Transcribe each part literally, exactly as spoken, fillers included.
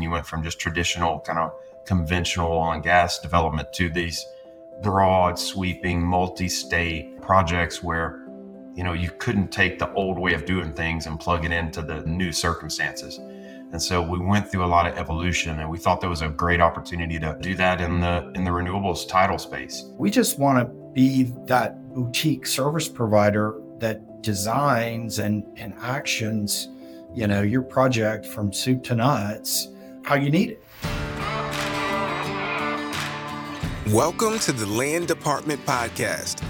when you went from just traditional kind of conventional oil and gas development to these broad sweeping multi-state projects where, you know, you couldn't take the old way of doing things and plug it into the new circumstances. And so we went through a lot of evolution, and we thought there was a great opportunity to do that in the in the renewables title space. We just want to be that boutique service provider that designs and, and actions, you know, your project from soup to nuts, how you need it. Welcome to the Land Department Podcast,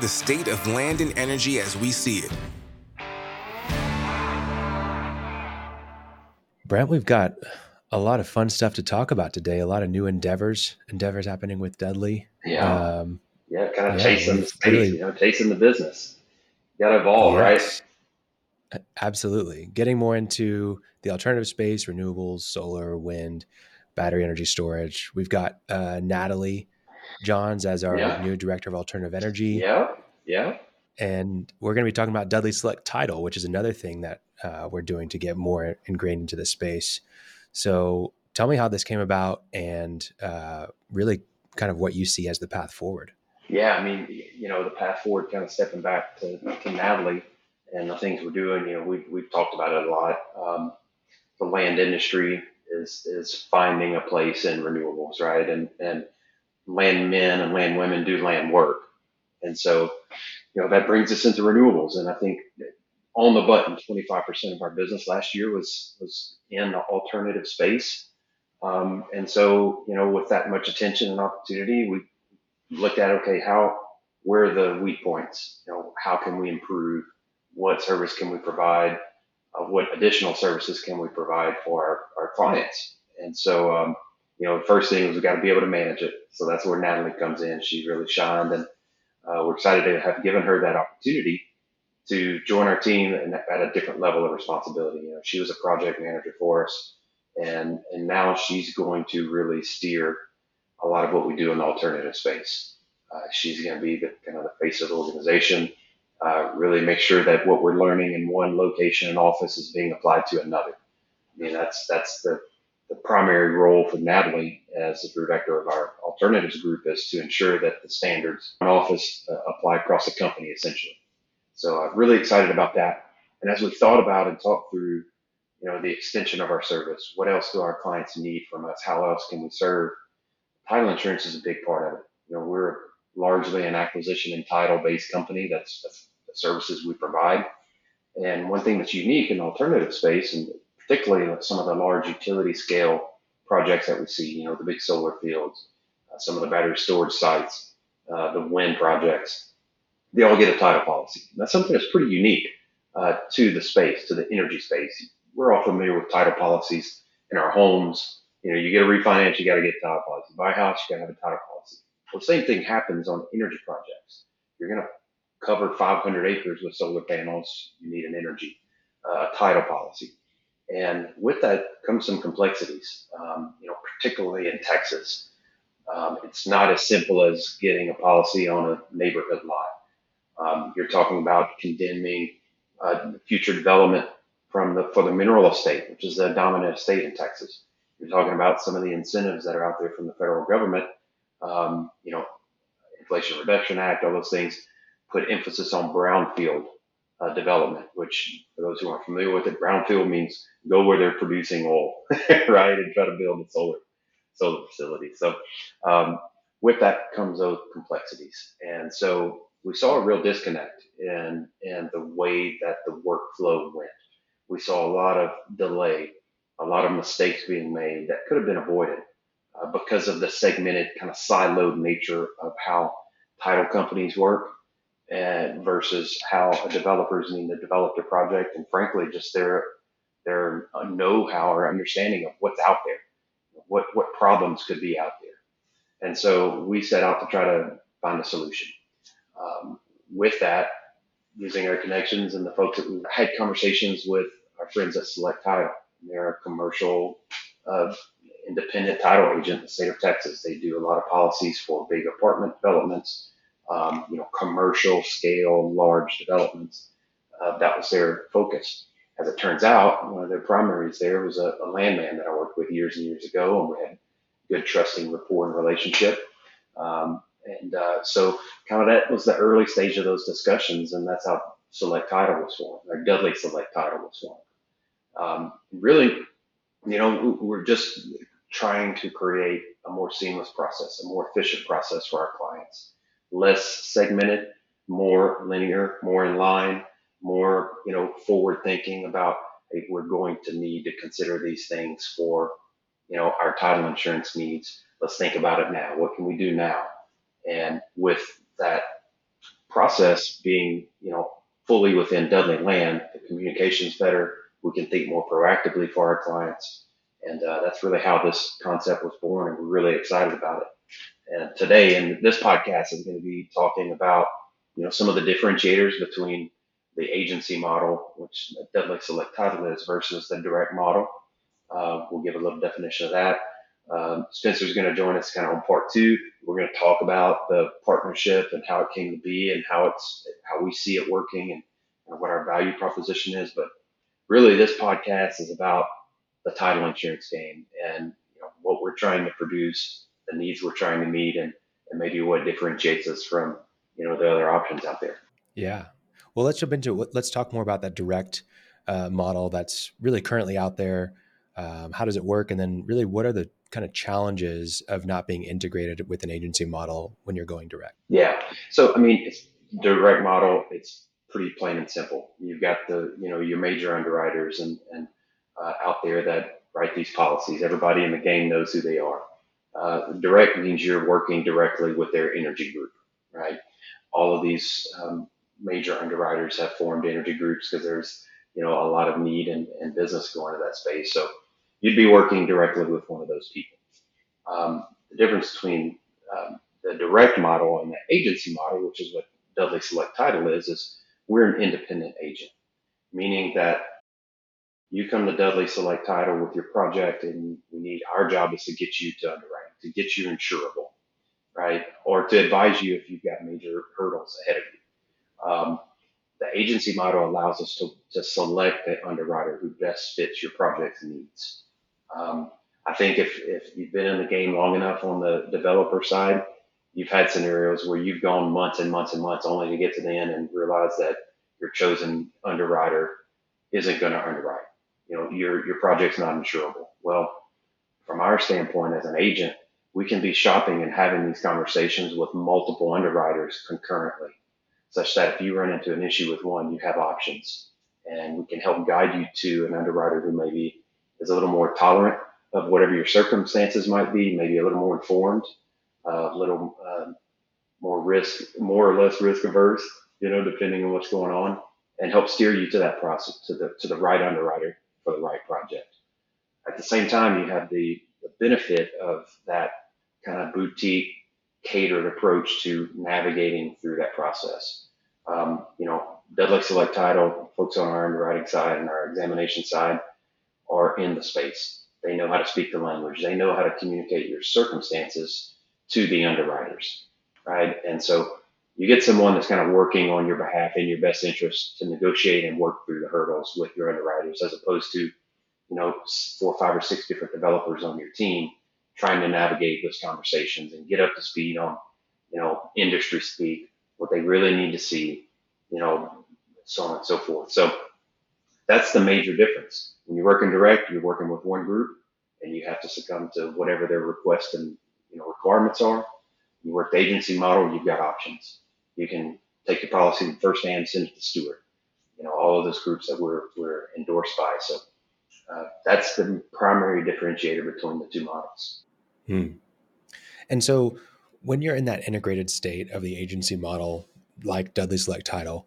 the state of land and energy as we see it. Brent, we've got a lot of fun stuff to talk about today. A lot of new endeavors, endeavors happening with Dudley. Yeah, um, yeah, kind of yeah, chasing the space, really, you know, chasing the business. You got to evolve, yes. Right? Absolutely. Getting more into the alternative space, renewables, solar, wind, battery energy storage. We've got uh, Natalie Johns as our yeah. new director of alternative energy. Yeah, yeah. And we're going to be talking about Dudley Select Title, which is another thing that uh, we're doing to get more ingrained into this space. So tell me how this came about and uh, really kind of what you see as the path forward. Yeah, I mean, you know, the path forward, kind of stepping back to, to Natalie and the things we're doing, you know, we've, we've talked about it a lot. Um, the land industry is is finding a place in renewables, right? And, and land men and land women do land work. And so, you know, that brings us into renewables. And I think on the button, twenty-five percent of our business last year was was in the alternative space. Um, and so, you know, with that much attention and opportunity, we looked at, okay, how, where are the weak points? You know, how can we improve? What service can we provide? Uh, what additional services can we provide for our, our clients? And so, um, you know, the first thing is we got to be able to manage it. So that's where Natalie comes in. She really shined, and Uh, we're excited to have given her that opportunity to join our team and at a different level of responsibility. You know, she was a project manager for us, and and now she's going to really steer a lot of what we do in the alternative space. Uh, she's going to be the kind of the face of the organization, uh, really make sure that what we're learning in one location and office is being applied to another. I mean, that's that's the the primary role for Natalie as the director of our alternatives group is to ensure that the standards in office uh, apply across the company, essentially. So I'm really excited about that. And as we thought about and talked through, you know, the extension of our service, what else do our clients need from us? How else can we serve? Title insurance is a big part of it. You know, we're largely an acquisition and title-based company. That's, that's the services we provide. And one thing that's unique in the alternative space, and particularly some of the large utility scale projects that we see, you know, the big solar fields, uh, some of the battery storage sites, uh, the wind projects, they all get a title policy. And that's something that's pretty unique uh, to the space, to the energy space. We're all familiar with title policies in our homes. You know, you get a refinance, you got to get a title policy. Buy a house, you got to have a title policy. Well, the same thing happens on energy projects. You're going to cover five hundred acres with solar panels. You need an energy uh, title policy. And with that comes some complexities, um, you know, particularly in Texas. Um, it's not as simple as getting a policy on a neighborhood lot. Um, you're talking about condemning uh, future development from the for the mineral estate, which is the dominant estate in Texas. You're talking about some of the incentives that are out there from the federal government. Um, you know, Inflation Reduction Act, all those things put emphasis on brownfield Uh, development, which for those who aren't familiar with it, brownfield means go where they're producing oil, right, and try to build a solar solar facility. So um, with that comes those complexities. And so we saw a real disconnect in, in the way that the workflow went. We saw a lot of delay, a lot of mistakes being made that could have been avoided uh, because of the segmented kind of siloed nature of how title companies work and versus how developers need to develop their project, and frankly, just their their know-how or understanding of what's out there, what what problems could be out there. And so we set out to try to find a solution. Um, with that, using our connections and the folks that we had conversations with, our friends at Select Title, they're a commercial uh, independent title agent in the state of Texas. They do a lot of policies for big apartment developments, Um, you know, commercial scale, large developments. Uh, that was their focus. as it turns out, one of their primaries there was a, a landman that I worked with years and years ago, and we had good trusting rapport and relationship. Um, and uh, so kind of that was the early stage of those discussions, and that's how Select Title was formed, or Dudley Select Title was formed. Um, really, you know, we're just trying to create a more seamless process, a more efficient process for our clients, less segmented, more linear, more in line, more, you know, forward thinking about if we're going to need to consider these things for, you know, our title insurance needs. Let's think about it now. What can we do now? And with that process being, you know, fully within Dudley Land, the communication's better. We can think more proactively for our clients. And uh, that's really how this concept was born, and we're really excited about it. And today in this podcast, I'm going to be talking about, you know, some of the differentiators between the agency model, which Dudley Select Title is, versus the direct model. Uh, we'll give a little definition of that. Um, Spencer's going to join us kind of on part two. We're going to talk about the partnership and how it came to be, and how it's how we see it working, and, and what our value proposition is. But really, this podcast is about the title insurance game, and you know, what we're trying to produce, the needs we're trying to meet, and, and maybe what differentiates us from, you know, the other options out there. Yeah. Well, let's jump into it. Let's talk more about that direct uh, model that's really currently out there. Um, how does it work? And then really, what are the kind of challenges of not being integrated with an agency model when you're going direct? Yeah. So, I mean, it's direct model, it's pretty plain and simple. You've got the, you know, your major underwriters and, and uh, out there that write these policies. Everybody in the game knows who they are. Uh, direct means you're working directly with their energy group, right? All of these um, major underwriters have formed energy groups because there's, you know, a lot of need and, and business going to that space. So you'd be working directly with one of those people. Um, the difference between um, the direct model and the agency model, which is what Dudley Select Title is, is we're an independent agent, meaning that you come to Dudley Select Title with your project, and we need, our job is to get you to underwrite, to get you insurable, right? Or to advise you if you've got major hurdles ahead of you. Um, the agency model allows us to, to select the underwriter who best fits your project's needs. Um, I think if, if you've been in the game long enough on the developer side, you've had scenarios where you've gone months and months and months only to get to the end and realize that your chosen underwriter isn't going to underwrite. You know, your, your project's not insurable. Well, from our standpoint as an agent, we can be shopping and having these conversations with multiple underwriters concurrently, such that if you run into an issue with one, you have options, and we can help guide you to an underwriter who maybe is a little more tolerant of whatever your circumstances might be, maybe a little more informed, uh, a little um, more risk, more or less risk averse, you know, depending on what's going on, and help steer you to that process, to the, to the right underwriter for the right project. At the same time, you have the, the benefit of that kind of boutique catered approach to navigating through that process. Um, you know, Dudley Select Title folks on our underwriting side and our examination side are in the space. They know how to speak the language. They know how to communicate your circumstances to the underwriters, right? And so you get someone that's kind of working on your behalf in your best interest to negotiate and work through the hurdles with your underwriters, as opposed to, you know, four, five, or six different developers on your team trying to navigate those conversations and get up to speed on, you know, industry speak, what they really need to see, you know, so on and so forth. So that's the major difference. When you're working direct, you're working with one group, and you have to succumb to whatever their requests and, you know, requirements are. You work the agency model, you've got options. You can take your policy firsthand, send it to Stewart, you know, all of those groups that we're, we're endorsed by. So Uh, that's the primary differentiator between the two models. Hmm. And so when you're in that integrated state of the agency model, like Dudley Select Title,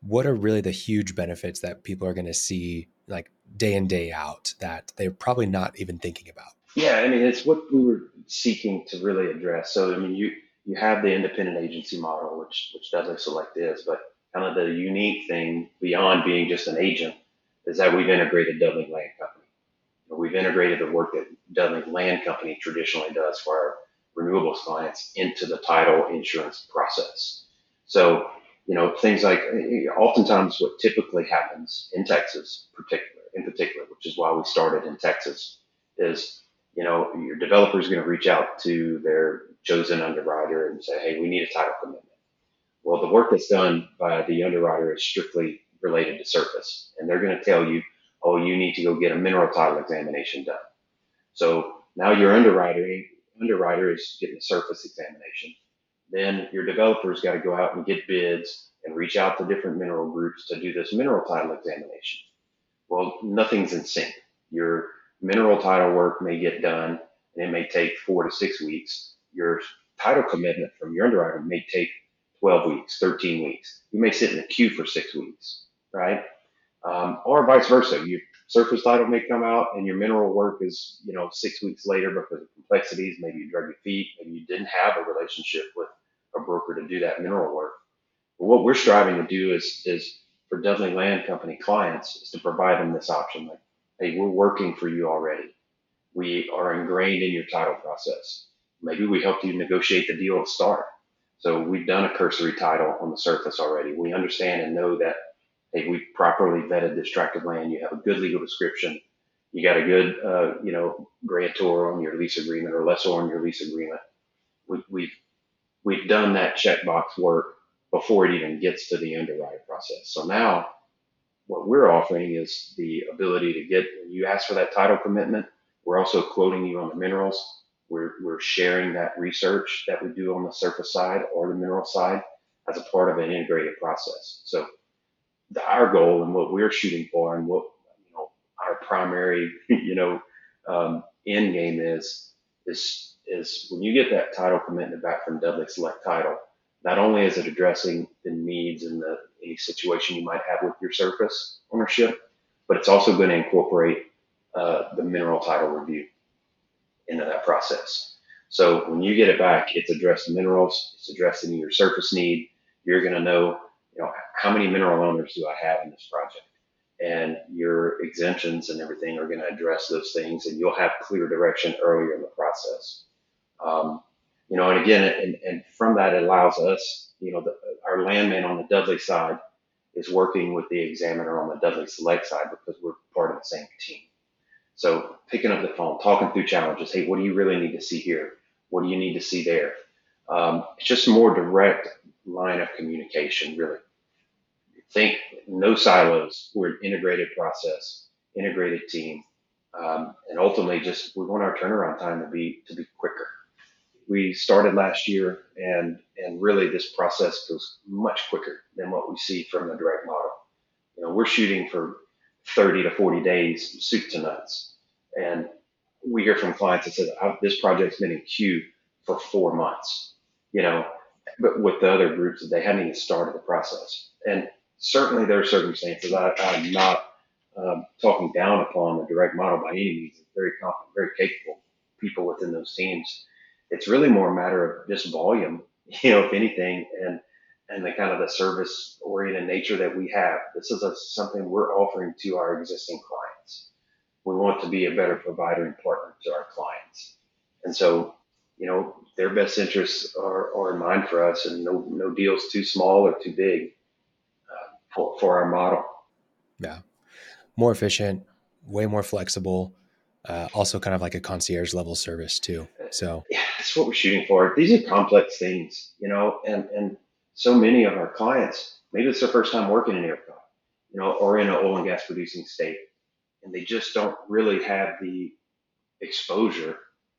what are really the huge benefits that people are going to see like day in, day out that they're probably not even thinking about? Yeah, I mean, it's what we were seeking to really address. So, I mean, you you have the independent agency model, which, which Dudley Select is, but kind of the unique thing beyond being just an agent is that we've integrated Dudley Land Company. We've integrated the work that Dudley Land Company traditionally does for our renewables clients into the title insurance process. So you know, things like oftentimes what typically happens in Texas, particular in particular, which is why we started in Texas, is, you know, your developer is going to reach out to their chosen underwriter and say, hey, we need a title commitment. Well, the work that's done by the underwriter is strictly related to surface, and they're going to tell you, oh, you need to go get a mineral title examination done. So now your underwriter underwriter is getting a surface examination. Then your developer's got to go out and get bids and reach out to different mineral groups to do this mineral title examination. Well, nothing's in sync. Your mineral title work may get done, and it may take four to six weeks. Your title commitment from your underwriter may take twelve weeks, thirteen weeks. You may sit in the queue for six weeks, right? Um, or vice versa. Your surface title may come out and your mineral work is, you know, six weeks later because of complexities. Maybe you drug your feet, maybe you didn't have a relationship with a broker to do that mineral work. But what we're striving to do is, is for Dudley Land Company clients is to provide them this option. Like, hey, we're working for you already. We are ingrained in your title process. Maybe we helped you negotiate the deal at start. So we've done a cursory title on the surface already. We understand and know that, hey, we properly vetted this tract of land. You have a good legal description. You got a good, uh, you know, grantor on your lease agreement or lessor on your lease agreement. We, we've we've done that checkbox work before it even gets to the underwriting process. So now, what we're offering is the ability to get. You ask for that title commitment. We're also quoting you on the minerals. We're we're sharing that research that we do on the surface side or the mineral side as a part of an integrated process. So our goal and what we're shooting for and what, you know, our primary, you know, um, end game is, is, is when you get that title commitment back from Dudley Select Title, not only is it addressing the needs and the any situation you might have with your surface ownership, but it's also going to incorporate uh, the mineral title review into that process. So when you get it back, it's addressed minerals, it's addressing your surface need. You're going to know, you know, how many mineral owners do I have in this project? And your exemptions and everything are going to address those things, and you'll have clear direction earlier in the process. Um, you know, and again, and, and from that, it allows us, you know, the, our landman on the Dudley side is working with the examiner on the Dudley Select side because we're part of the same team. So picking up the phone, talking through challenges. Hey, what do you really need to see here? What do you need to see there? Um, it's just more direct line of communication, really. Think no silos. We're an integrated process, integrated team. Um, and ultimately, just we want our turnaround time to be to be quicker. We started last year, and and really this process goes much quicker than what we see from the direct model. You know, we're shooting for thirty to forty days, soup to nuts. And we hear from clients that says, this project's been in queue for four months, you know, but with the other groups that they hadn't even started the process. And certainly there are circumstances, I, I'm not um, talking down upon the direct model by any means. It's very competent, very capable people within those teams. It's really more a matter of just volume, you know, if anything, and and the kind of the service oriented nature that we have. This is a, something we're offering to our existing clients. We want to be a better provider and partner to our clients. And so, you know, their best interests are, are in mind for us, and no, no deal's too small or too big uh, for, for our model. Yeah. More efficient, way more flexible, uh, also kind of like a concierge level service too. So yeah, that's what we're shooting for. These are complex things, you know, and, and, so many of our clients, maybe it's their first time working in ERCOT, you know, or in an oil and gas producing state, and they just don't really have the exposure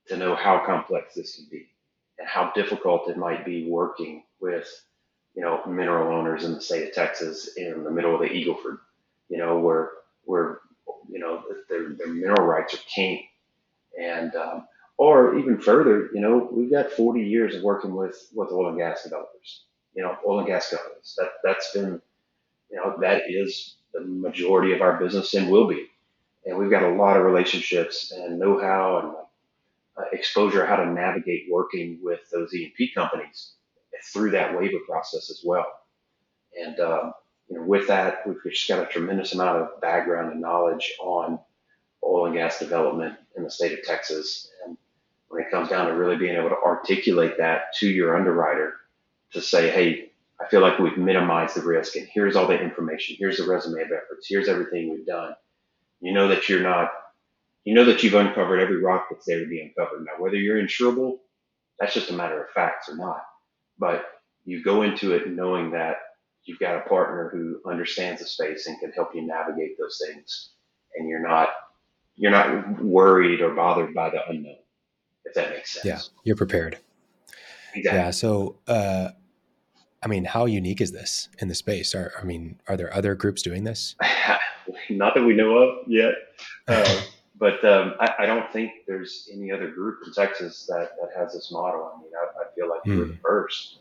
to know how complex this can be and how difficult it might be working with, you know, mineral owners in the state of Texas in the middle of the Eagleford, you know, where, where you know, their, their mineral rights are king. And, um, or even further, you know, we've got forty years of working with, with oil and gas developers. You know, oil and gas companies. That, that's been, you know, that is the majority of our business and will be. And we've got a lot of relationships and know-how and uh, exposure how to navigate working with those E and P companies through that waiver process as well. And, um, you know, with that, we've just got a tremendous amount of background and knowledge on oil and gas development in the state of Texas. And when it comes down to really being able to articulate that to your underwriter, to say, hey, I feel like we've minimized the risk, and here's all the information, here's the resume of efforts, here's everything we've done. You know that you're not, you know that you've uncovered every rock that's there to be uncovered. Now, whether you're insurable, that's just a matter of facts or not. But you go into it knowing that you've got a partner who understands the space and can help you navigate those things. And you're not, you're not worried or bothered by the unknown, if that makes sense. Yeah, you're prepared. Exactly. Yeah. So, uh, I mean, how unique is this in the space? Are, I mean, are there other groups doing this? Not that we know of yet. Uh, but um, I, I don't think there's any other group in Texas that, that has this model. I mean, I, I feel like mm. we're the first.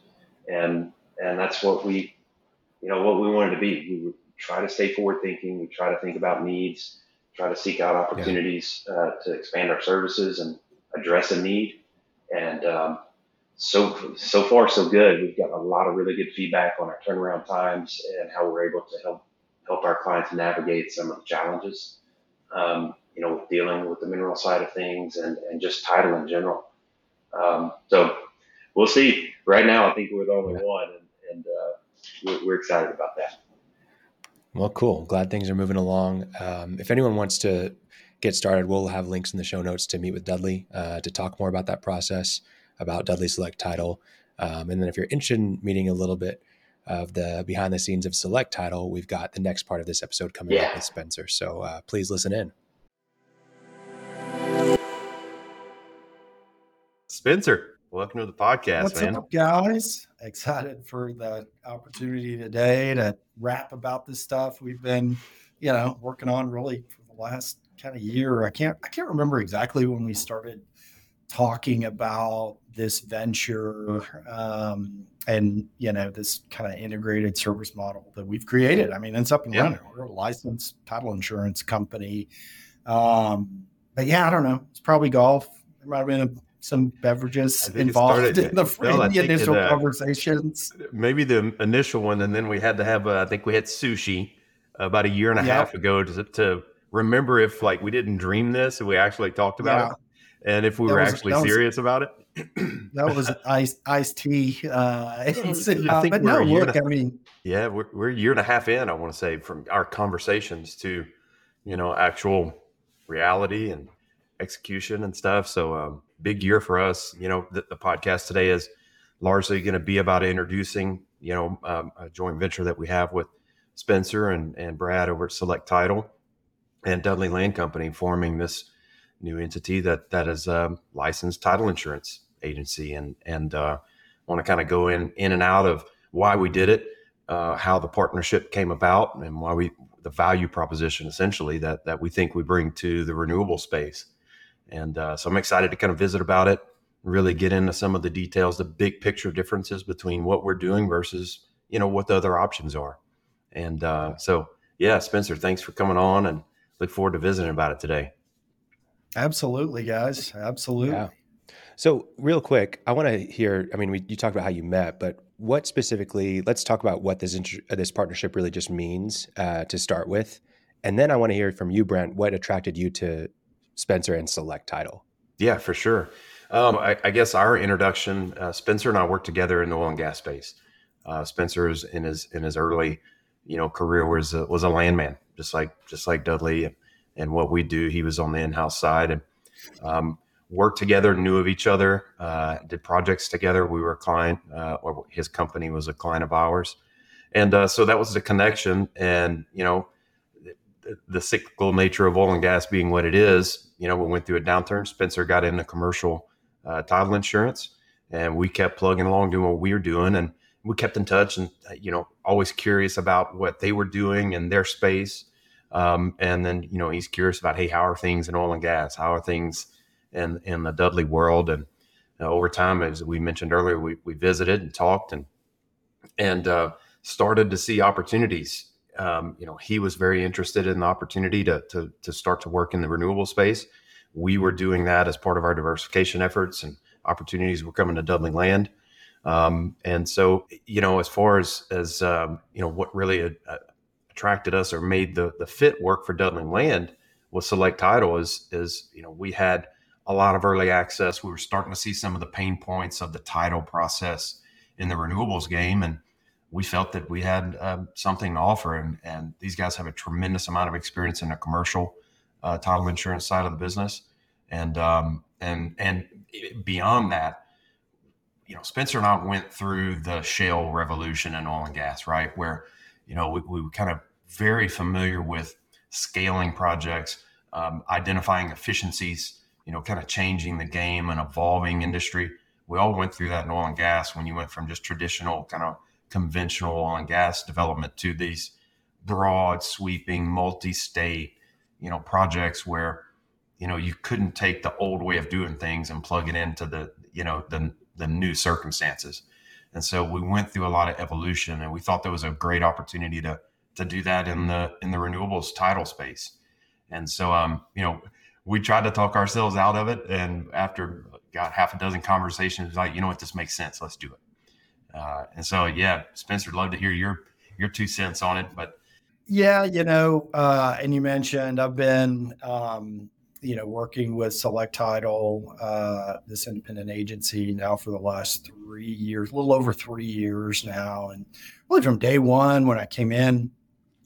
And, and that's what we, you know, what we wanted to be. We would try to stay forward thinking. We try to think about needs, try to seek out opportunities yeah. uh, to expand our services and address a need. And, um, So, so far, so good. We've got a lot of really good feedback on our turnaround times and how we're able to help help our clients navigate some of the challenges, um, you know, with dealing with the mineral side of things and, and just title in general. Um, so we'll see. Right now, I think we're the only one, and, and uh, we're, we're excited about that. Well, cool. Glad things are moving along. Um, if anyone wants to get started, we'll have links in the show notes to meet with Dudley uh, to talk more about that process, about Dudley Select Title. Um, and then if you're interested in meeting a little bit of the behind the scenes of Select Title, we've got the next part of this episode coming yeah. up with Spencer. So uh, please listen in. Spencer, welcome to the podcast. What's man. Up, guys? Excited for the opportunity today to rap about this stuff we've been, you know, working on really for the last kind of year. I can't, I can't remember exactly when we started talking about this venture um, and, you know, this kind of integrated service model that we've created. I mean, it's up and yeah. running. We're a licensed title insurance company. Um, but yeah, I don't know. It's probably golf. There might have been a, some beverages involved started, in the, well, in the initial the, conversations. Maybe the initial one. And then we had to have, uh, I think we had sushi about a year and a yeah. half ago to, to remember if like we didn't dream this and we actually talked about yeah. it. And if we that were was, actually serious was, about it, that was iced iced tea. Uh, uh, but no, look, a, I mean, yeah, we're, we're a year and a half in, I want to say, from our conversations to, you know, actual reality and execution and stuff. So um, big year for us. You know, the, the podcast today is largely going to be about introducing, you know, um, a joint venture that we have with Spencer and, and Brad over at Select Title and Dudley Land Company, forming this new entity that that is a licensed title insurance agency, and and uh, want to kind of go in in and out of why we did it, uh, how the partnership came about, and why we the value proposition essentially that that we think we bring to the renewable space. And uh, so I'm excited to kind of visit about it, really get into some of the details, the big picture differences between what we're doing versus you know what the other options are. And uh, so yeah, Spencer, thanks for coming on, and look forward to visiting about it today. Absolutely, guys. Absolutely. Yeah. So real quick, I want to hear, I mean, we, you talked about how you met, but what specifically, let's talk about what this inter, this partnership really just means uh, to start with. And then I want to hear from you, Brent, what attracted you to Spencer and Select Title? Yeah, for sure. Um, I, I guess our introduction, uh, Spencer and I worked together in the oil and gas space. Uh, Spencer is in his in his early, you know, career was a, was a landman, just like just like Dudley. And what we do, he was on the in-house side, and um, worked together, knew of each other, uh, did projects together. We were a client, uh, or his company was a client of ours. And uh, so that was the connection. And, you know, the, the cyclical nature of oil and gas being what it is, you know, we went through a downturn. Spencer got into commercial uh, title insurance, and we kept plugging along, doing what we were doing. And we kept in touch and, you know, always curious about what they were doing in their space. Um, and then, you know, he's curious about, hey, how are things in oil and gas? How are things in, in the Dudley world? And uh, over time, as we mentioned earlier, we, we visited and talked and and uh, started to see opportunities. Um, you know, he was very interested in the opportunity to, to to start to work in the renewable space. We were doing that as part of our diversification efforts, and opportunities were coming to Dudley Land. Um, and so, you know, as far as, as um, you know, what really a, a attracted us or made the the fit work for Dudley Land with Select Title is, is, you know, we had a lot of early access. We were starting to see some of the pain points of the title process in the renewables game. And we felt that we had um, something to offer. And, and these guys have a tremendous amount of experience in the commercial uh, title insurance side of the business. And um, and and beyond that, you know, Spencer and I went through the shale revolution in oil and gas, right? Where, you know, we, we were kind of very familiar with scaling projects, um, identifying efficiencies, you know, kind of changing the game and evolving industry. We all went through that in oil and gas when you went from just traditional kind of conventional oil and gas development to these broad, sweeping, multi-state, you know, projects where, you know, you couldn't take the old way of doing things and plug it into the, you know, the the new circumstances. And so we went through a lot of evolution, and we thought there was a great opportunity to to do that in the in the renewables title space. And so, um, you know, we tried to talk ourselves out of it, and after got half a dozen conversations, like, you know what, this makes sense. Let's do it. Uh, and so, yeah, Spencer, love to hear your, your two cents on it, but. Yeah, you know, uh, and you mentioned I've been, um, you know, working with Select Title, uh, this independent agency now for the last three years, a little over three years now. And really from day one, when I came in,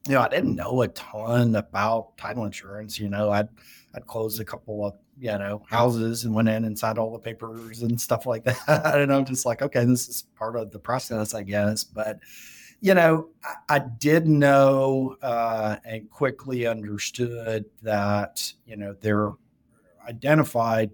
you know, I didn't know a ton about title insurance. You know, I'd, I'd closed a couple of, you know, houses and went in and signed all the papers and stuff like that. And I'm just like, okay, this is part of the process, I guess. But, you know, I, I did know uh, and quickly understood that, you know, they're identified,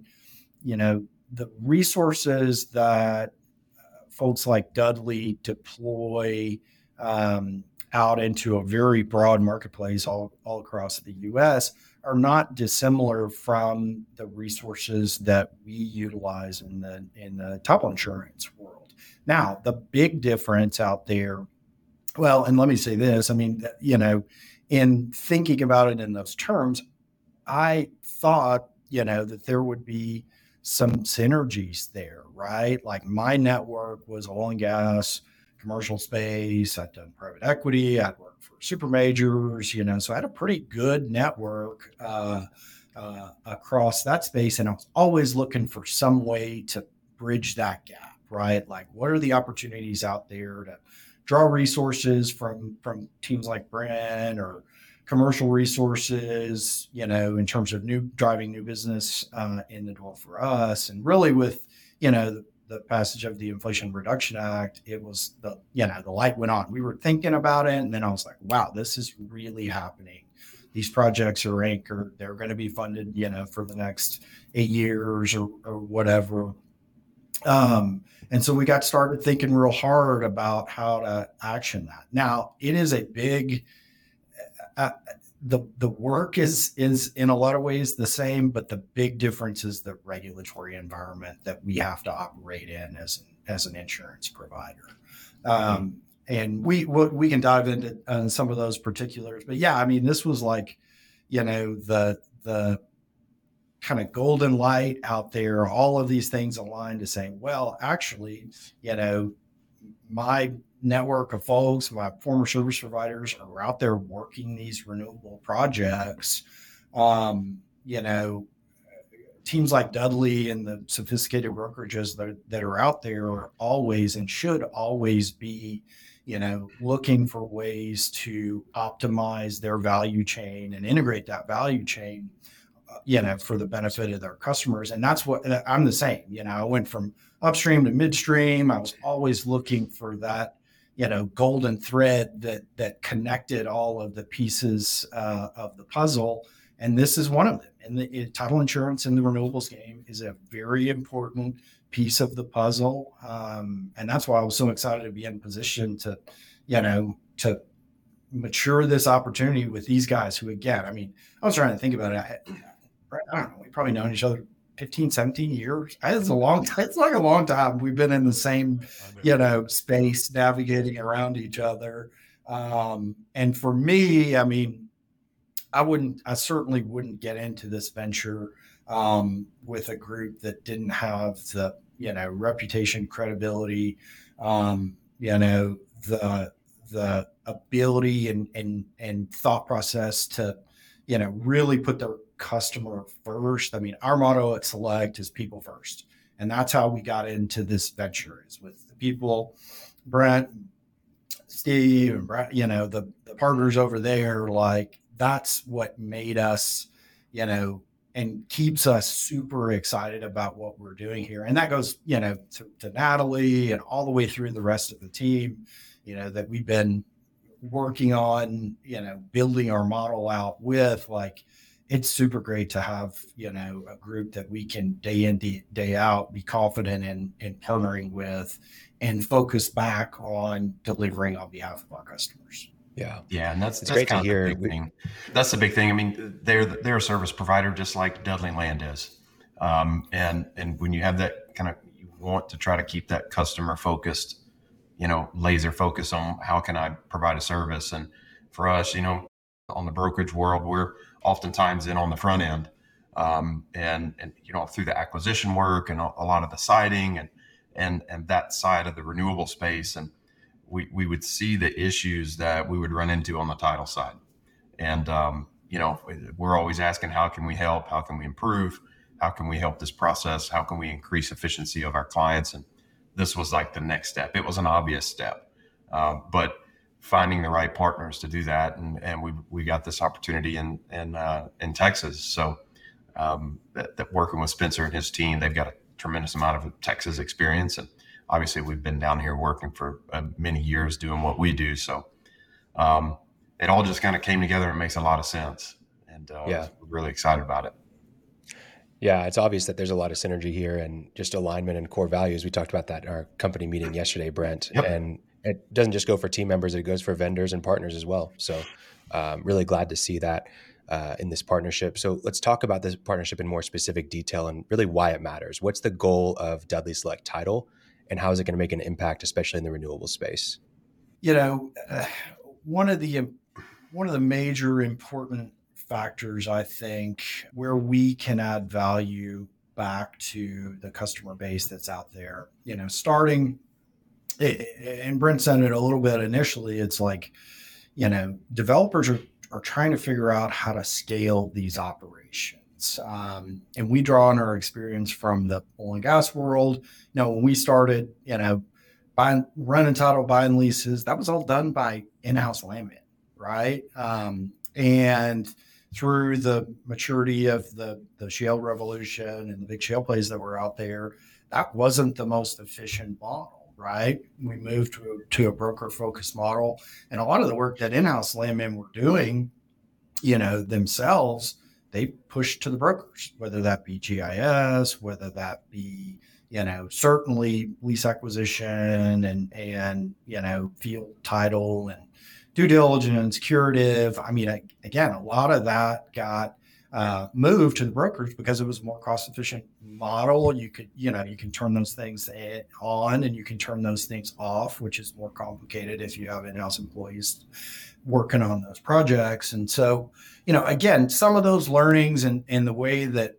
you know, the resources that uh, folks like Dudley deploy um, out into a very broad marketplace all, all across the U S are not dissimilar from the resources that we utilize in the in the title insurance world. Now, the big difference out there, well, and let me say this, I mean, you know, in thinking about it in those terms, I thought, you know, that there would be some synergies there, right? Like my network was oil and gas, commercial space, I'd done private equity, I'd worked for super majors, you know, so I had a pretty good network uh, uh, across that space. And I was always looking for some way to bridge that gap, right? Like what are the opportunities out there to draw resources from, from teams like Brent or commercial resources, you know, in terms of new driving new business uh, in the door for us. And really with, you know, the, the passage of the Inflation Reduction Act, it was the, you know, the light went on. We were thinking about it. And then I was like, wow, this is really happening. These projects are anchored. They're going to be funded, you know, for the next eight years or, or whatever. Um, and so we got started thinking real hard about how to action that. Now it is a big, uh, the, the work is, is in a lot of ways the same, but the big difference is the regulatory environment that we have to operate in as an, as an insurance provider. Um, and we, we can dive into uh, some of those particulars, but yeah, I mean, this was like, you know, the, the kind of golden light out there, all of these things aligned to say, well, actually, you know, my network of folks, my former service providers are out there working these renewable projects. Um, you know, teams like Dudley and the sophisticated brokerages that, that are out there are always and should always be, you know, looking for ways to optimize their value chain and integrate that value chain, uh, you know, for the benefit of their customers. And that's what I'm the same. You know, I went from upstream to midstream. I was always looking for that, you know, golden thread that that connected all of the pieces uh, of the puzzle. And this is one of them. And the it, title insurance in the renewables game is a very important piece of the puzzle. Um, and that's why I was so excited to be in position to, you know, to mature this opportunity with these guys who, again, I mean, I was trying to think about it. I, I don't know, we've probably known each other fifteen, seventeen years. It's a long time. It's like a long time. We've been in the same, you know, space navigating around each other. Um, and for me, I mean, I wouldn't, I certainly wouldn't get into this venture um, with a group that didn't have the, you know, reputation, credibility, um, you know, the, the ability and, and, and thought process to, you know, really put the customer first. I mean, our motto at Select is people first. And that's how we got into this venture, is with the people, Brent, Steve and Brad, you know, the, the partners over there, like that's what made us, you know, and keeps us super excited about what we're doing here. And that goes, you know, to, to Natalie and all the way through the rest of the team, you know, that we've been working on, you know, building our model out with. Like, it's super great to have, you know, a group that we can day in, day out, be confident in, in partnering with and focus back on delivering on behalf of our customers. Yeah. Yeah. And that's, it's that's great to hear. The big thing. That's the big thing. I mean, they're, they're a service provider, just like Dudley Land is. Um, and, and when you have that kind of, you want to try to keep that customer focused, you know, laser focus on how can I provide a service. And for us, you know, on the brokerage world, we're oftentimes in on the front end. Um, and, and, you know, through the acquisition work and a, a lot of the siting and, and, and that side of the renewable space. And, we we would see the issues that we would run into on the title side. And, um, you know, we're always asking, how can we help? How can we improve? How can we help this process? How can we increase efficiency of our clients? And this was like the next step. It was an obvious step, uh, but finding the right partners to do that. And, and we, we got this opportunity in, in, uh, in Texas. So um, that, that working with Spencer and his team, they've got a tremendous amount of Texas experience, and obviously, we've been down here working for uh, many years doing what we do. So um, it all just kind of came together and makes a lot of sense. And uh, yeah. we're really excited about it. Yeah, it's obvious that there's a lot of synergy here and just alignment and core values. We talked about that in our company meeting yesterday, Brent. Yep. And it doesn't just go for team members. It goes for vendors and partners as well. So um, really glad to see that uh, in this partnership. So let's talk about this partnership in more specific detail and really why it matters. What's the goal of Dudley Select Title? And how is it going to make an impact, especially in the renewable space? You know, uh, one of the one of the major important factors, I think, where we can add value back to the customer base that's out there, you know, starting, and Brent said it a little bit initially, it's like, you know, developers are, are trying to figure out how to scale these operations. Um, and we draw on our experience from the oil and gas world. You know, when we started, you know, buying, running title, buying leases, that was all done by in-house landmen, right? Um, and through the maturity of the, the shale revolution and the big shale plays that were out there, that wasn't the most efficient model, right? We moved to, to a broker-focused model. And a lot of the work that in-house landmen were doing, you know, themselves, they push to the brokers, whether that be G I S, whether that be, you know, certainly lease acquisition and, and, you know, field title and due diligence, curative. I mean, I, again, a lot of that got uh, moved to the brokers because it was a more cost efficient model. You could, you know, you can turn those things on and you can turn those things off, which is more complicated if you have in-house employees working on those projects. And so, you know, again, some of those learnings and, and the way that,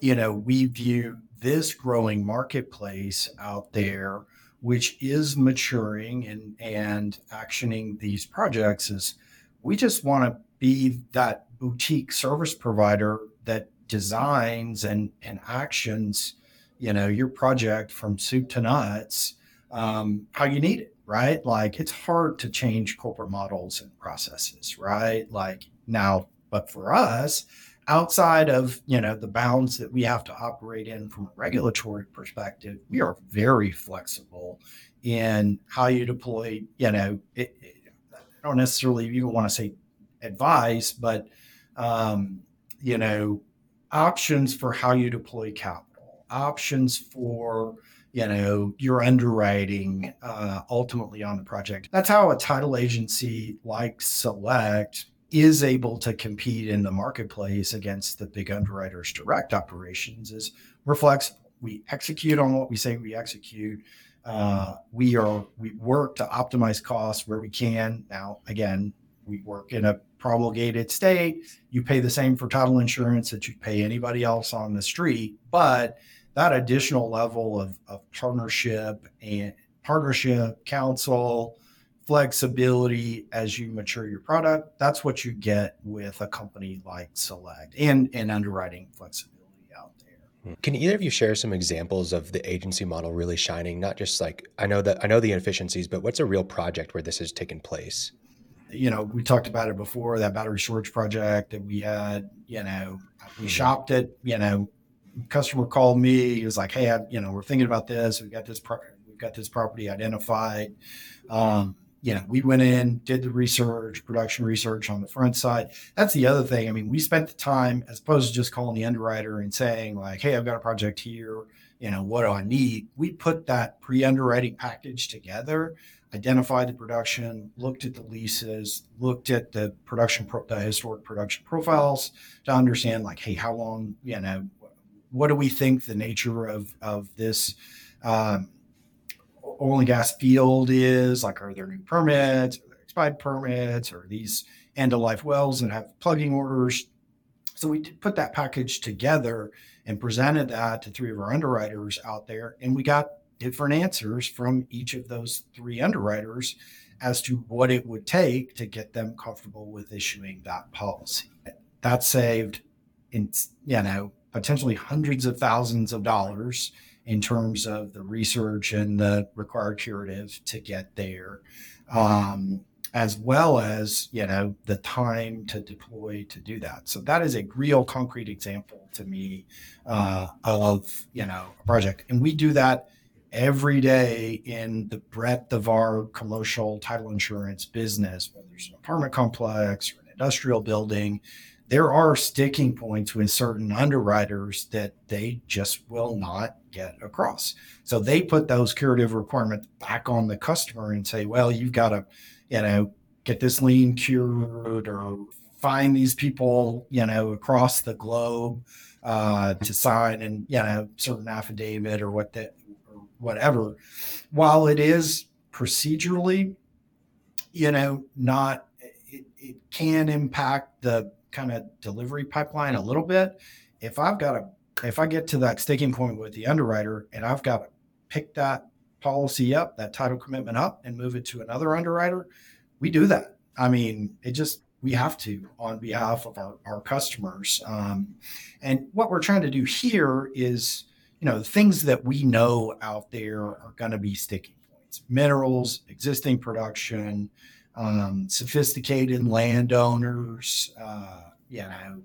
you know, we view this growing marketplace out there, which is maturing and, and actioning these projects, is we just want to be that boutique service provider that designs and, and actions, you know, your project from soup to nuts, um, how you need it. Right? Like, it's hard to change corporate models and processes, right? Like now, but for us, outside of, you know, the bounds that we have to operate in from a regulatory perspective, we are very flexible in how you deploy, you know, it, it, I don't necessarily, you don't want to say advice, but, um, you know, options for how you deploy capital, options for, you know, your underwriting uh, ultimately on the project. That's how a title agency like Select is able to compete in the marketplace against the big underwriters' direct operations, is we're flexible. We execute on what we say we execute. Uh, we are we work to optimize costs where we can. Now, again, we work in a promulgated state. You pay the same for title insurance that you pay anybody else on the street, but that additional level of, of partnership and partnership, counsel, flexibility as you mature your product, that's what you get with a company like Select and, and underwriting flexibility out there. Can either of you share some examples of the agency model really shining? Not just like, I know that I know the inefficiencies, but what's a real project where this has taken place? You know, we talked about it before, that battery storage project that we had, you know, we shopped it, you know, customer called me. He was like, hey, I, you know, we're thinking about this. We've got this, pro- we've got this property identified. Um, you know, we went in, did the research, production research on the front side. That's the other thing. I mean, we spent the time as opposed to just calling the underwriter and saying like, hey, I've got a project here. You know, what do I need? We put that pre-underwriting package together, identified the production, looked at the leases, looked at the production, pro- the historic production profiles to understand like, hey, how long, you know, what do we think the nature of, of this um, oil and gas field is? Like, are there new permits, are there expired permits, or these end-of-life wells that have plugging orders? So we did put that package together and presented that to three of our underwriters out there, and we got different answers from each of those three underwriters as to what it would take to get them comfortable with issuing that policy. That saved, in, you know, potentially hundreds of thousands of dollars in terms of the research and the required curative to get there, um, as well as, you know, the time to deploy to do that. So that is a real concrete example to me uh, of, you know, a project. And we do that every day in the breadth of our commercial title insurance business, whether it's an apartment complex or an industrial building. There are sticking points with certain underwriters that they just will not get across. So they put those curative requirements back on the customer and say, well, you've got to, you know, get this lien cured or find these people, you know, across the globe uh, to sign and, you know, certain affidavit or what the, whatever, while it is procedurally, you know, not, it, it can impact the kind of delivery pipeline a little bit. If I've got a, if I get to that sticking point with the underwriter and I've got to pick that policy up, that title commitment up and move it to another underwriter, we do that. I mean, it just, we have to on behalf of our, our customers. Um, and what we're trying to do here is, you know, the things that we know out there are going to be sticking points, minerals, existing production, um, sophisticated landowners, uh, you know,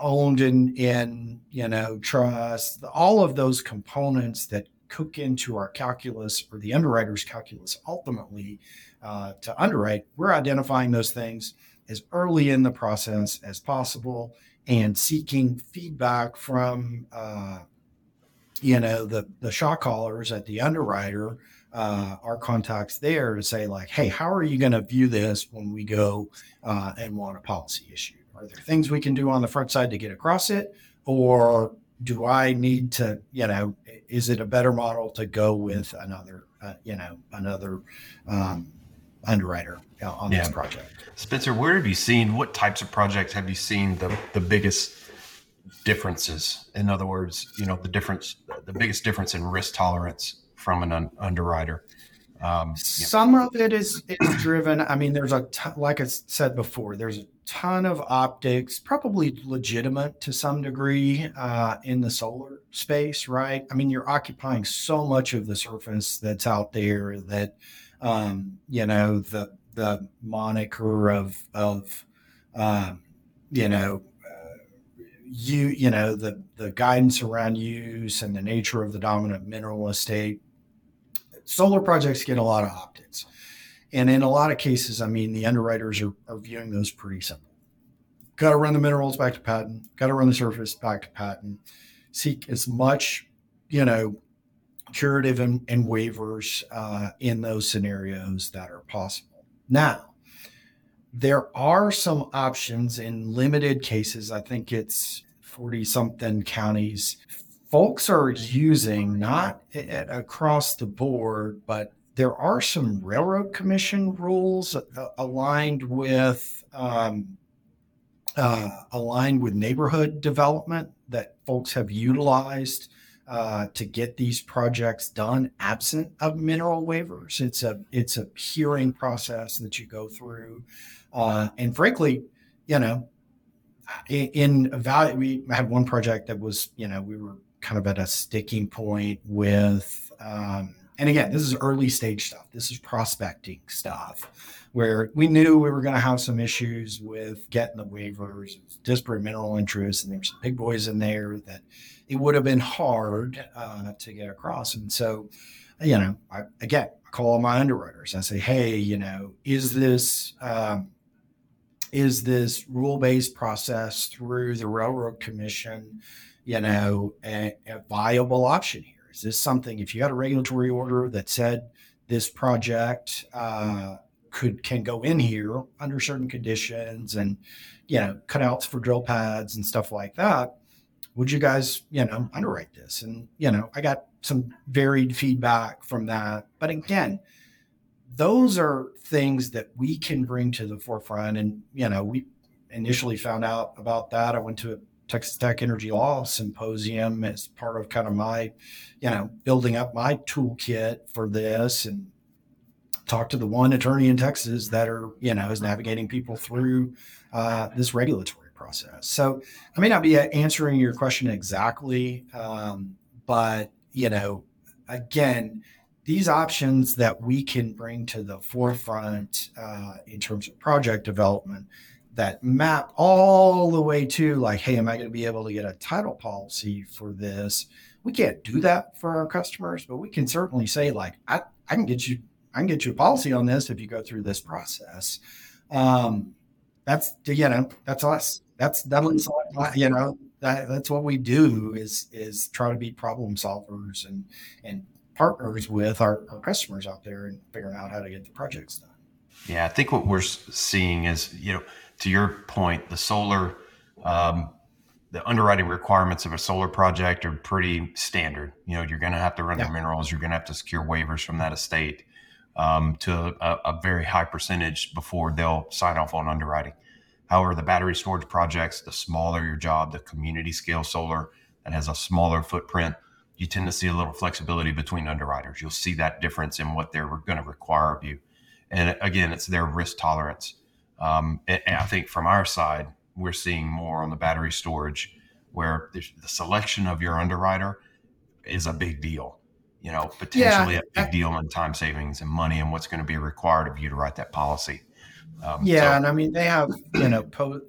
owned in, in, you know, trust, all of those components that cook into our calculus or the underwriter's calculus ultimately uh, to underwrite. We're identifying those things as early in the process as possible and seeking feedback from, uh, you know, the, the shot callers at the underwriter, uh, our contacts there to say like, hey, how are you going to view this when we go uh, and want a policy issue? Are there things we can do on the front side to get across it? Or do I need to, you know, is it a better model to go with another, uh, you know, another um, underwriter on yeah. this project? Spencer, where have you seen, what types of projects have you seen the, the biggest differences? In other words, you know, the difference, the biggest difference in risk tolerance from an un- underwriter. Um, Some yeah. of it is, is driven. I mean, there's a, t- like I said before, there's a ton of optics, probably legitimate to some degree uh, in the solar space, right? I mean, you're occupying so much of the surface that's out there that, um, you know, the, the moniker of, of, um, you know, uh, you, you know, the, the guidance around use and the nature of the dominant mineral estate. Solar projects get a lot of optics. And in a lot of cases, I mean, the underwriters are, are viewing those pretty simple. Got to run the minerals back to patent, got to run the surface back to patent, seek as much, you know, curative and, and waivers uh, in those scenarios that are possible. Now, there are some options in limited cases. I think it's forty-something counties. Folks are using, not at, across the board, but there are some Railroad Commission rules uh, aligned with um, uh, aligned with neighborhood development that folks have utilized uh, to get these projects done, absent of mineral waivers. It's a it's a hearing process that you go through, uh, and frankly, you know, in evaluating, we had one project that was, you know, we were kind of at a sticking point with, um, and again, this is early stage stuff. This is prospecting stuff where we knew we were going to have some issues with getting the waivers, disparate mineral interests, and there were some big boys in there that it would have been hard uh, to get across. And so, you know, I, again, I call my underwriters. I say, hey, you know, is this um, is this rule-based process through the Railroad Commission, you know, a, a viable option here? Is this something, if you had a regulatory order that said this project uh, could can go in here under certain conditions and, you know, cutouts for drill pads and stuff like that, would you guys, you know, underwrite this? And, you know, I got some varied feedback from that. But again, those are things that we can bring to the forefront. And, you know, we initially found out about that. I went to a Texas Tech Energy Law Symposium as part of kind of my, you know, building up my toolkit for this, and talked to the one attorney in Texas that are, you know, is navigating people through uh, this regulatory process. So I may not be answering your question exactly, um, but, you know, again, these options that we can bring to the forefront uh, in terms of project development that map all the way to like, hey, am I going to be able to get a title policy for this? We can't do that for our customers, but we can certainly say like, I, I can get you, I can get you a policy on this if you go through this process. Um, that's, you know, that's us. That's Dudley Select, you know, that, that's what we do is, is try to be problem solvers and, and partners with our, our customers out there and figuring out how to get the projects done. Yeah. I think what we're seeing is, you know, to your point, the solar, um, the underwriting requirements of a solar project are pretty standard. You know, you're going to have to run yeah. the minerals. You're going to have to secure waivers from that estate um, to a, a very high percentage before they'll sign off on underwriting. However, the battery storage projects, the smaller your job, the community scale solar that has a smaller footprint, you tend to see a little flexibility between underwriters. You'll see that difference in what they're going to require of you. And again, it's their risk tolerance. Um, and, and I think from our side, we're seeing more on the battery storage where the, the selection of your underwriter is a big deal, you know, potentially yeah, a big I, deal in time savings and money and what's going to be required of you to write that policy. Um, yeah. So, and I mean, they have, you know, po-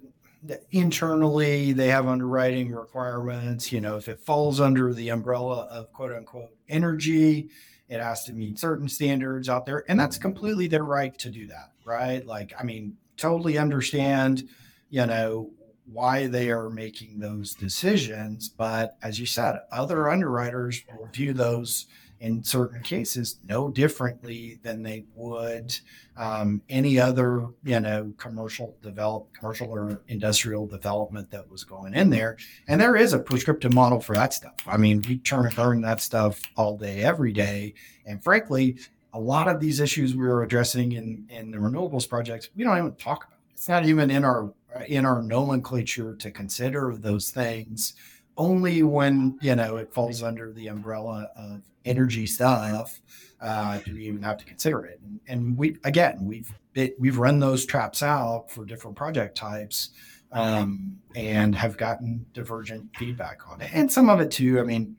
internally, they have underwriting requirements. You know, if it falls under the umbrella of quote unquote energy, it has to meet certain standards out there. And that's completely their right to do that. Right. Like, I mean, totally understand, you know, why they are making those decisions. But as you said, other underwriters will view those in certain cases no differently than they would um, any other, you know, commercial develop, commercial or industrial development that was going in there. And there is a prescriptive model for that stuff. I mean, we turn and learn that stuff all day, every day. And frankly, a lot of these issues we were addressing in, in the renewables projects, we don't even talk about. It's not even in our in our nomenclature to consider those things. Only when, you know, it falls under the umbrella of energy stuff uh, do we even have to consider it. And, and we again we've it, we've run those traps out for different project types um, and have gotten divergent feedback on it. And some of it too. I mean,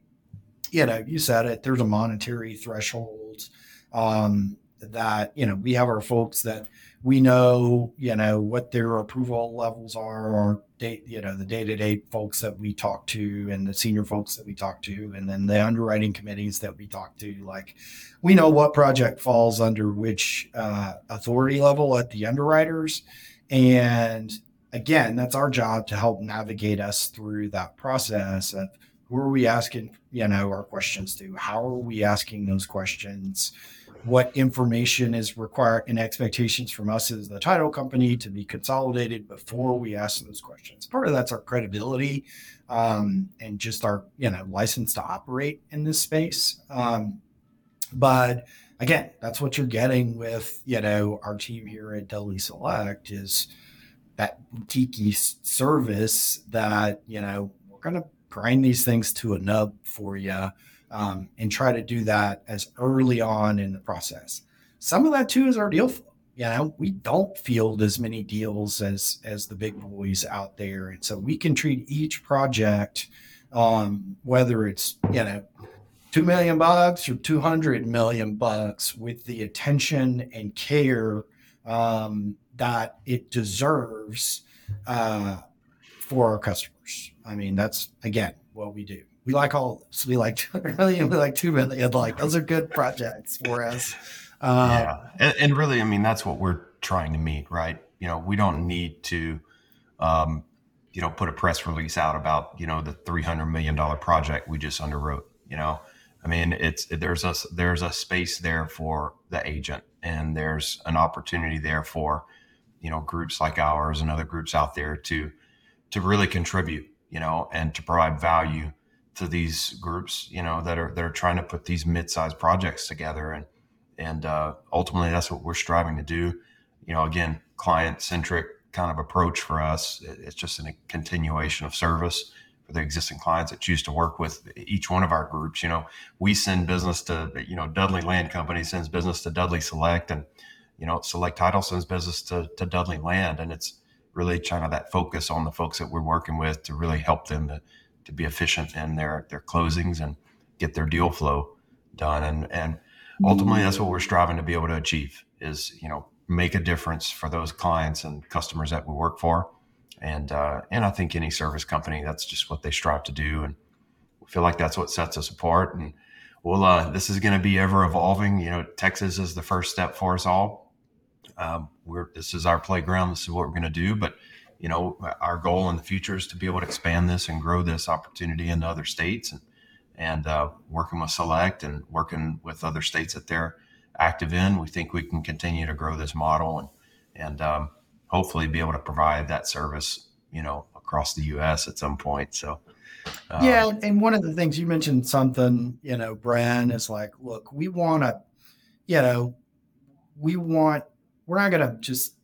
you know, you said it. There's a monetary threshold. Um, that, you know, we have our folks that we know, you know, what their approval levels are, or day, you know, the day-to-day folks that we talk to and the senior folks that we talk to, and then the underwriting committees that we talk to, like we know what project falls under which, uh, authority level at the underwriters. And again, that's our job to help navigate us through that process of who are we asking, you know, our questions to, how are we asking those questions? What information is required and expectations from us as the title company to be consolidated before we ask those questions. Part of that's our credibility um, and just our, you know, license to operate in this space. Um, but again, that's what you're getting with, you know, our team here at Dudley Select is that boutique service that, you know, we're going to grind these things to a nub for you. Um, and try to do that as early on in the process. Some of that too is our deal flow. you know, we don't field as many deals as as the big boys out there. And so we can treat each project, um, whether it's, you know, two million bucks or two hundred million bucks, with the attention and care um, that it deserves uh, for our customers. I mean, that's, again, what we do. We like all of this. We like two million, we like two million. Like, those are good projects for us. Uh, yeah. and, and really, I mean, that's what we're trying to meet, right? You know, we don't need to, um, you know, put a press release out about, you know, the three hundred million dollars project we just underwrote, you know? I mean, it's there's a there's a space there for the agent, and there's an opportunity there for, you know, groups like ours and other groups out there to to really contribute, you know, and to provide value to these groups, you know, that are that are trying to put these mid-sized projects together, and and uh, ultimately that's what we're striving to do. You know, again, client-centric kind of approach for us. It's just a continuation of service for the existing clients that choose to work with each one of our groups. You know, we send business to, you know, Dudley Land Company sends business to Dudley Select, and, you know, Select Title sends business to, to Dudley Land. And it's really kind of that focus on the folks that we're working with to really help them to, to be efficient in their, their closings and get their deal flow done. And, and ultimately that's what we're striving to be able to achieve is, you know, make a difference for those clients and customers that we work for. And, uh, and I think any service company, that's just what they strive to do. And we feel like that's what sets us apart. And well, uh, this is going to be ever evolving. You know, Texas is the first step for us all. Um, we're, this is our playground. This is what we're going to do. But, you know, our goal in the future is to be able to expand this and grow this opportunity into other states, and, and, uh, working with Select and working with other states that they're active in, we think we can continue to grow this model and, and, um, hopefully be able to provide that service, you know, across the U S at some point. So, um, yeah. And one of the things you mentioned something, you know, Brent, is like, look, we want to, you know, we want, we're not going to just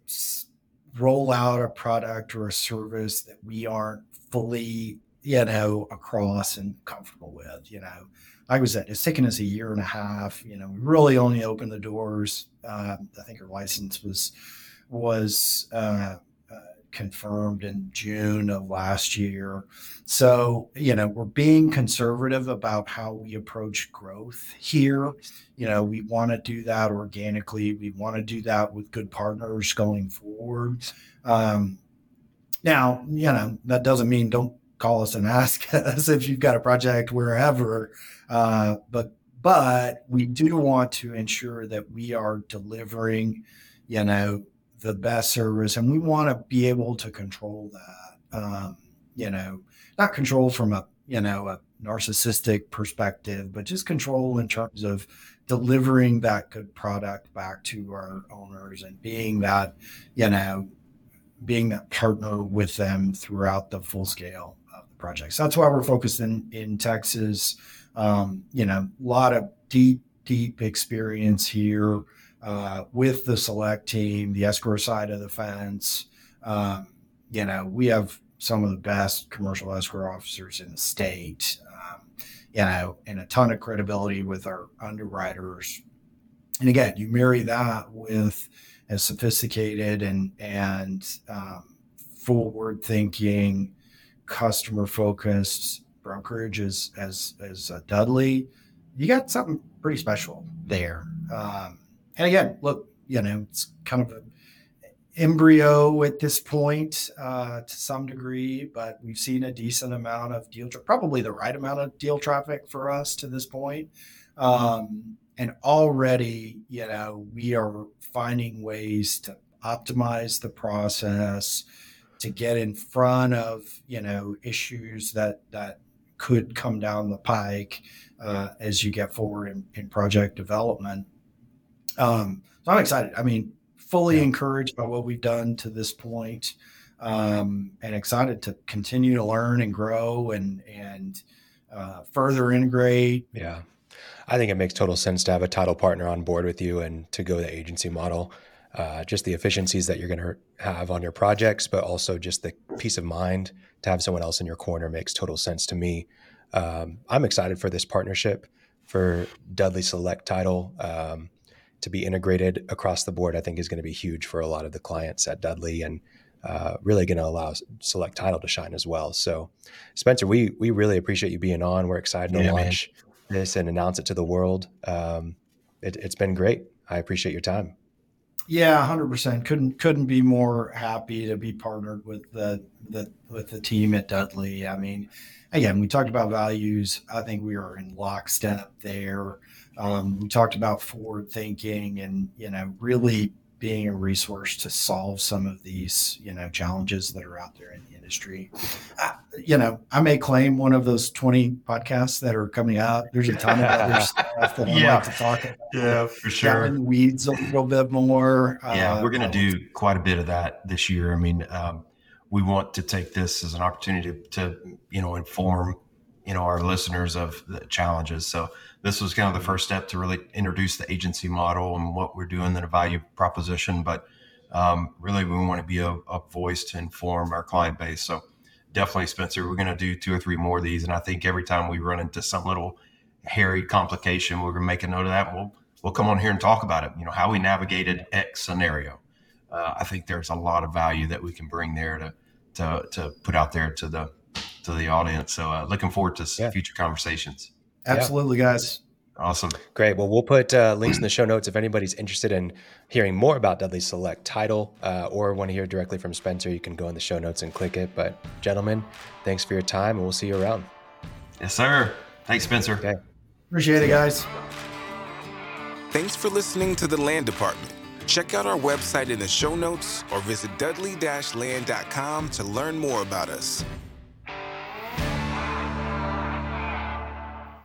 roll out a product or a service that we aren't fully, you know, across and comfortable with. You know, like we said, it's taken us a year and a half, you know, we really only opened the doors. Uh, I think our license was, was uh, uh, confirmed in June of last year. So, you know, we're being conservative about how we approach growth here. You know, we want to do that organically. We want to do that with good partners going forward. Um, now, you know, that doesn't mean don't call us and ask us if you've got a project wherever, uh, but, but we do want to ensure that we are delivering, you know, the best service, and we want to be able to control that, um, you know, not control from a, you know, a narcissistic perspective, but just control in terms of delivering that good product back to our owners and being that, you know, being that partner with them throughout the full scale of the project. So that's why we're focused in, in Texas. Um, you know, a lot of deep, deep experience here. Uh, with the Select team, the escrow side of the fence, um, you know, we have some of the best commercial escrow officers in the state, um, you know, and a ton of credibility with our underwriters. And again, you marry that with a sophisticated and, and um, forward-thinking, customer-focused brokerage as, as, as a Dudley, you got something pretty special there. Um, And again, look, you know, it's kind of an embryo at this point uh, to some degree, but we've seen a decent amount of deal, tra- probably the right amount of deal traffic for us to this point. Um, and already, you know, we are finding ways to optimize the process, to get in front of, you know, issues that, that could come down the pike uh, as you get forward in, in project development. Um, so I'm excited. I mean, fully yeah. encouraged by what we've done to this point, um, and excited to continue to learn and grow and, and, uh, further integrate. Yeah. I think it makes total sense to have a title partner on board with you and to go the agency model, uh, just the efficiencies that you're going to have on your projects, but also just the peace of mind to have someone else in your corner makes total sense to me. Um, I'm excited for this partnership for Dudley Select Title. Um, to be integrated across the board, I think is going to be huge for a lot of the clients at Dudley, and uh, really going to allow Select Title to shine as well. So Spencer, we we really appreciate you being on. We're excited to yeah, launch man. this and announce it to the world. Um, it, it's been great. I appreciate your time. Yeah, one hundred percent. Couldn't couldn't be more happy to be partnered with the, the with the team at Dudley. I mean, again, we talked about values. I think we are in lockstep there. Um, we talked about forward thinking and, you know, really being a resource to solve some of these, you know, challenges that are out there in the industry. I, you know, I may claim one of those twenty podcasts that are coming out. There's a ton of other stuff that I yeah. like to talk about. Yeah, for sure. Down in the weeds a little bit more. Yeah, uh, we're going to do was- quite a bit of that this year. I mean, um, we want to take this as an opportunity to, you know, inform, you know, our listeners of the challenges. So this was kind of the first step to really introduce the agency model and what we're doing and a value proposition. But um, really, we want to be a, a voice to inform our client base. So definitely, Spencer, we're going to do two or three more of these. And I think every time we run into some little hairy complication, we're going to make a note of that. We'll we'll come on here and talk about it. You know, how we navigated X scenario. Uh, I think there's a lot of value that we can bring there to to to put out there to the to the audience. So uh, looking forward to yeah. future conversations. Absolutely, yeah. guys. Awesome. Great. Well, we'll put uh, links in the show notes if anybody's interested in hearing more about Dudley Select Title uh, or want to hear directly from Spencer. You can go in the show notes and click it. But gentlemen, thanks for your time, and we'll see you around. Yes, sir. Thanks, Spencer. Okay. Appreciate it, guys. Thanks for listening to The Land Department. Check out our website in the show notes or visit dudley dash land dot com to learn more about us.